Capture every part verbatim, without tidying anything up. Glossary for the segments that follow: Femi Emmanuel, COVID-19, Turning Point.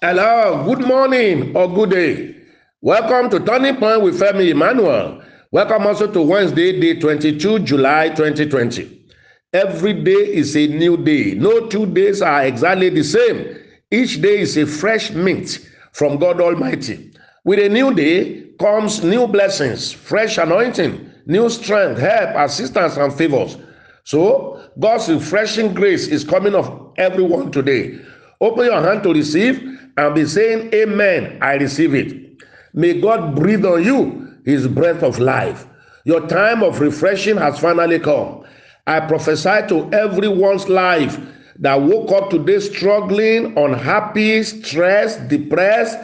Hello, good morning or good day. Welcome to Turning Point with Femi Emmanuel. Welcome also to Wednesday, day twenty-two, July twenty twenty. Every day is a new day. No two days are exactly the same. Each day is a fresh mint from God Almighty. With a new day comes new blessings, fresh anointing, new strength, help, assistance, and favors. So, God's refreshing grace is coming of everyone today. Open your hand to receive and be saying, Amen, I receive it. May God breathe on you his breath of life. Your time of refreshing has finally come. I prophesy to everyone's life that woke up today struggling, unhappy, stressed, depressed,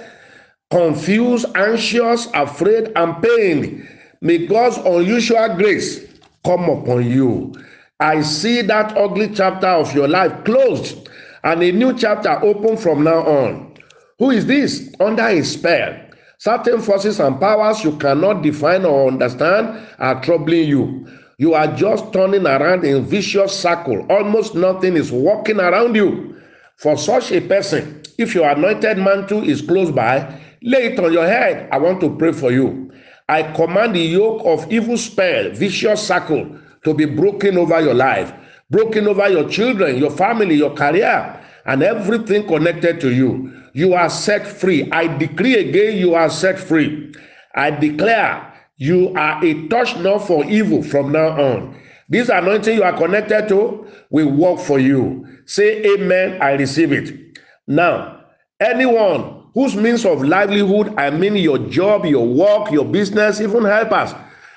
confused, anxious, afraid, and pained. May God's unusual grace come upon you. I see that ugly chapter of your life closed and a new chapter open from now on. Who is this? Under a spell. Certain forces and powers you cannot define or understand are troubling you. You are just turning around in a vicious circle. Almost nothing is walking around you. For such a person, if your anointed mantle is close by, lay it on your head. I want to pray for you. I command the yoke of evil spell, vicious circle, to be broken over your life, broken over your children, your family, your career, and everything connected to you. You are set free. I decree again, you are set free. I declare you are a touchstone for evil from now on. This anointing you are connected to will work for you. Say, Amen, I receive it. Now, anyone whose means of livelihood, I mean your job, your work, your business, even helpers,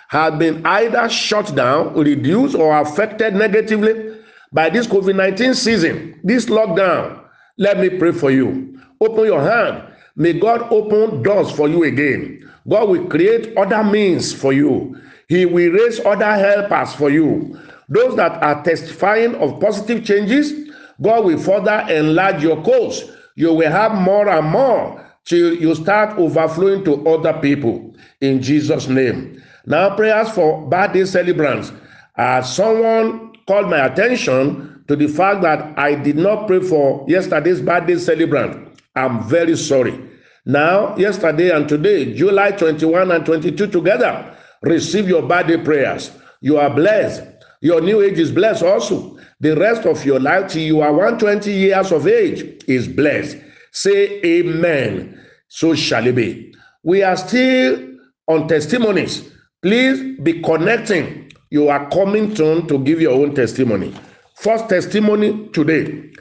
have been either shut down, reduced, or affected negatively by this COVID nineteen season, this lockdown, let me pray for you. Open your hand. May God open doors for you again. God will create other means for you. He will raise other helpers for you. Those that are testifying of positive changes, God will further enlarge your cause. You will have more and more till you start overflowing to other people. In Jesus' name. Now prayers for birthday celebrants. Uh, someone called my attention to the fact that I did not pray for yesterday's birthday celebrant. I'm very sorry. Now, yesterday and today, July twenty-first and twenty-second together, receive your birthday prayers. You are blessed. Your new age is blessed also. The rest of your life till you are one hundred twenty years of age is blessed. Say Amen. So shall it be. We are still on testimonies. Please be connecting. You are coming soon to give your own testimony. First testimony today.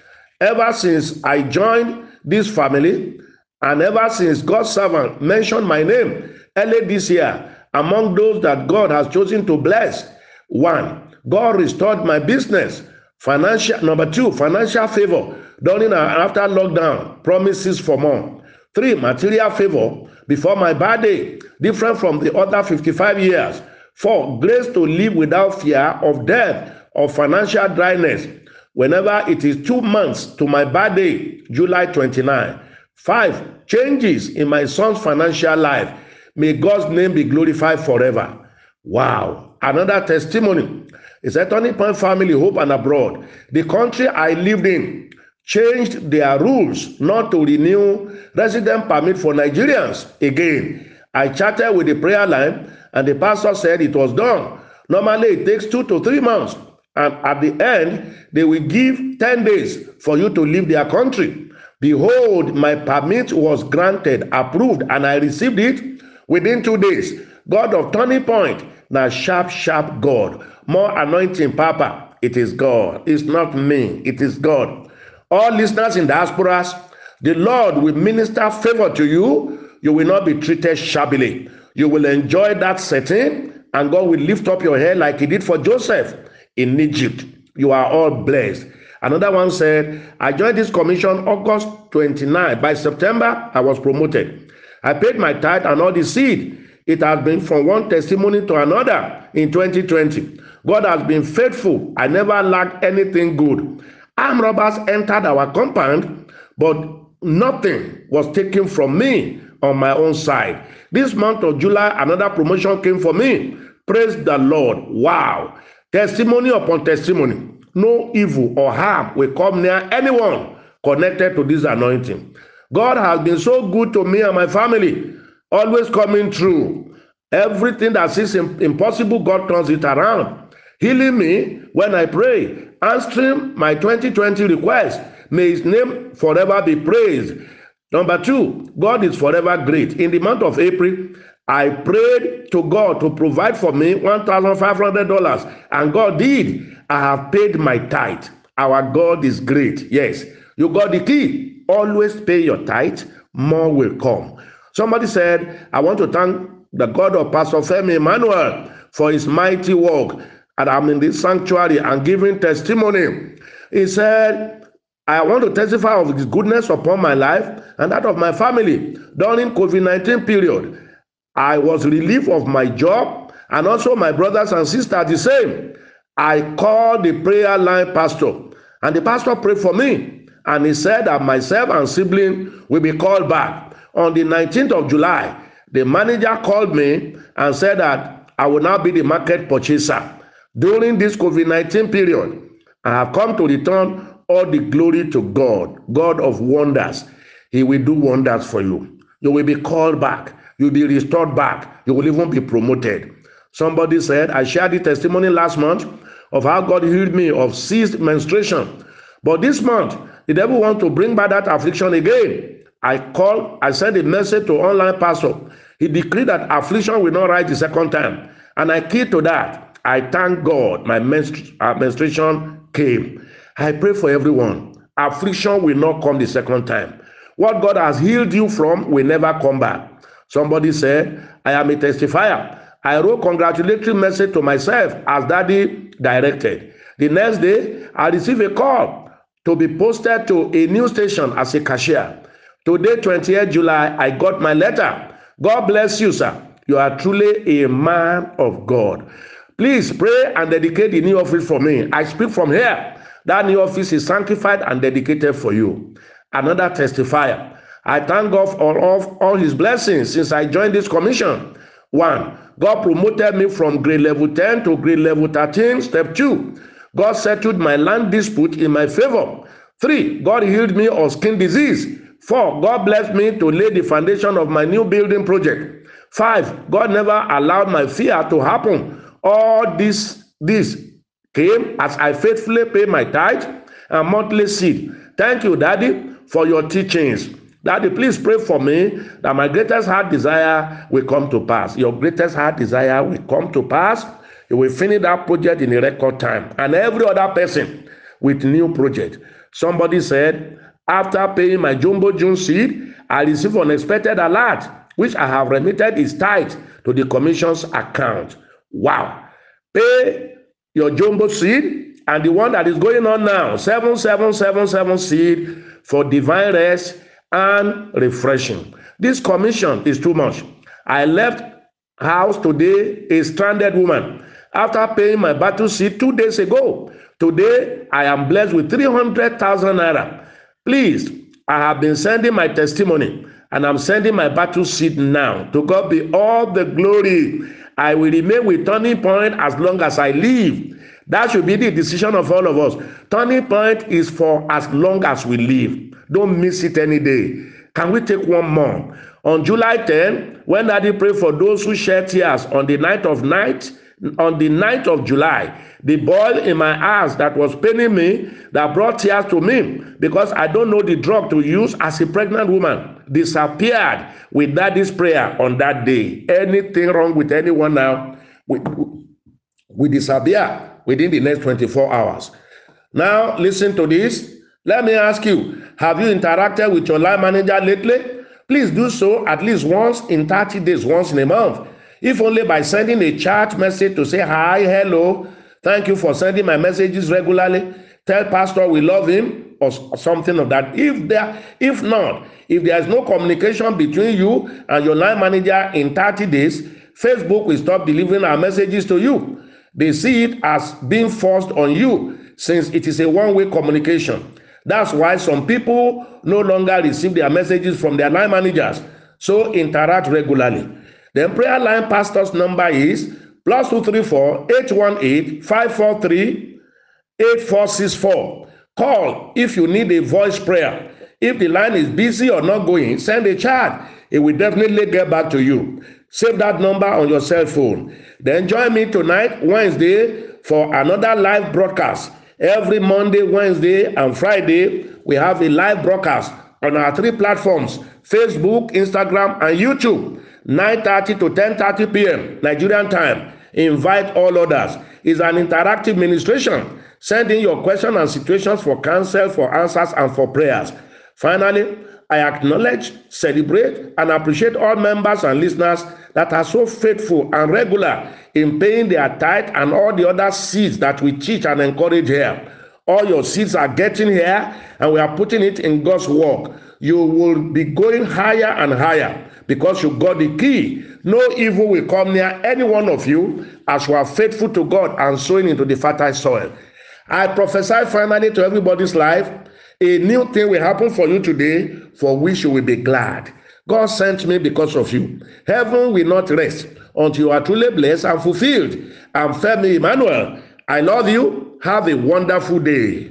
Ever since I joined this family, and ever since God's servant mentioned my name early this year, among those that God has chosen to bless, one, God restored my business. Financial, number two, financial favor during and after lockdown, promises for more. Three, material favor before my birthday, different from the other fifty-five years. Four, grace to live without fear of death or financial dryness whenever it is two months to my birthday, July twenty-ninth. Five, changes in my son's financial life. May God's name be glorified forever. Wow. Another testimony. It's a Turning Point family, hope and abroad. The country I lived in changed their rules not to renew resident permit for Nigerians again. I chatted with the prayer line and the pastor said it was done. Normally, it takes two to three months. And at the end, they will give ten days for you to leave their country. Behold, my permit was granted, approved, and I received it within two days. God of Turning Point, now sharp, sharp God. More anointing, Papa. It is God. It's not me. It is God. All listeners in diasporas, the Lord will minister favor to you. You will not be treated shabbily. You will enjoy that setting, and God will lift up your head like he did for Joseph in Egypt. You are all blessed. Another one said, I joined this commission August twenty-ninth. By September, I was promoted. I paid my tithe and all the seed. It has been from one testimony to another in twenty twenty. God has been faithful. I never lacked anything good. Armed robbers entered our compound, but nothing was taken from me on my own side. This month of July, another promotion came for me. Praise the Lord. Wow. Testimony upon testimony. No evil or harm will come near anyone connected to this anointing. God has been so good to me and my family, always coming through. Everything that seems impossible, God turns it around, healing me when I pray, answering my twenty twenty request. May his name forever be praised. Number two, God is forever great. In the month of April, I prayed to God to provide for me one thousand five hundred dollars, and God did. I have paid my tithe. Our God is great. Yes, you got the key. Always pay your tithe. More will come. Somebody said, I want to thank the God of Pastor Femi Emmanuel for his mighty work. And I'm in this sanctuary and giving testimony. He said, I want to testify of his goodness upon my life and that of my family. During COVID nineteen period, I was relieved of my job, and also my brothers and sisters the same. I called the prayer line pastor, and the pastor prayed for me, and he said that myself and sibling will be called back. On the nineteenth of July, the manager called me and said that I will now be the market purchaser. During this COVID nineteen period, I have come to return all the glory to God, God of wonders. He will do wonders for you. You will be called back. You'll be restored back. You will even be promoted. Somebody said, I shared the testimony last month of how God healed me of ceased menstruation. But this month, the devil wants to bring back that affliction again. I called, I sent a message to online pastor. He decreed that affliction will not rise the second time. And I keyed to that. I thank God my menstru- uh, menstruation came. I pray for everyone. Affliction will not come the second time. What God has healed you from will never come back. Somebody said, I am a testifier. I wrote congratulatory message to myself as Daddy directed. The next day, I received a call to be posted to a new station as a cashier. Today, the twenty-eighth of July, I got my letter. God bless you, sir. You are truly a man of God. Please pray and dedicate the new office for me. I speak from here. That new office is sanctified and dedicated for you. Another testifier. I thank God for all, all his blessings since I joined this commission. One, God promoted me from grade level ten to grade level thirteen. Step two, God settled my land dispute in my favor. Three, God healed me of skin disease. Four, God blessed me to lay the foundation of my new building project. Five, God never allowed my fear to happen. All this, this came as I faithfully paid my tithe and monthly seed. Thank you, Daddy, for your teachings. Daddy, please pray for me that my greatest heart desire will come to pass. Your greatest heart desire will come to pass. You will finish that project in a record time. And every other person with new project. Somebody said, after paying my Jumbo June seed, I received unexpected alert, which I have remitted is tied to the commission's account. Wow. Pay your Jumbo seed and the one that is going on now, seven seven seven seven seed for divine rest and refreshing. This commission is too much. I left house today a stranded woman after paying my battle seat two days ago. Today, I am blessed with three hundred thousand naira. Please, I have been sending my testimony and I'm sending my battle seat now. To God be all the glory. I will remain with Turning Point as long as I live. That should be the decision of all of us. Turning Point is for as long as we live. Don't miss it any day. Can we take one more? On July tenth, when Daddy prayed for those who shed tears on the night of night, on the ninth of July, the boil in my eyes that was paining me, that brought tears to me, because I don't know the drug to use as a pregnant woman, disappeared with Daddy's prayer on that day. Anything wrong with anyone now, we, we disappear within the next twenty-four hours. Now, listen to this. Let me ask you, have you interacted with your line manager lately? Please do so at least once in thirty days, once in a month. If only by sending a chat message to say, hi, hello, thank you for sending my messages regularly. Tell pastor we love him or something of that. If there, if not, if there is no communication between you and your line manager in thirty days, Facebook will stop delivering our messages to you. They see it as being forced on you since it is a one-way communication. That's why some people no longer receive their messages from their line managers. So interact regularly. Then prayer line pastor's number is plus two three four, eight one eight, five four three, eight four six four. Call if you need a voice prayer. If the line is busy or not going, send a chat. It will definitely get back to you. Save that number on your cell phone. Then join me tonight, Wednesday, for another live broadcast. Every Monday, Wednesday, and Friday, we have a live broadcast on our three platforms, Facebook, Instagram, and YouTube, nine thirty to ten thirty p m Nigerian time. Invite all others. It's an interactive ministration. Send in your questions and situations for counsel, for answers, and for prayers. Finally, I acknowledge, celebrate, and appreciate all members and listeners that are so faithful and regular in paying their tithe and all the other seeds that we teach and encourage here. All your seeds are getting here, and we are putting it in God's work. You will be going higher and higher because you got the key. No evil will come near any one of you as you are faithful to God and sowing into the fertile soil. I prophesy finally to everybody's life, a new thing will happen for you today, for which you will be glad. God sent me because of you. Heaven will not rest until you are truly blessed and fulfilled. I'm Femi Emmanuel. I love you. Have a wonderful day.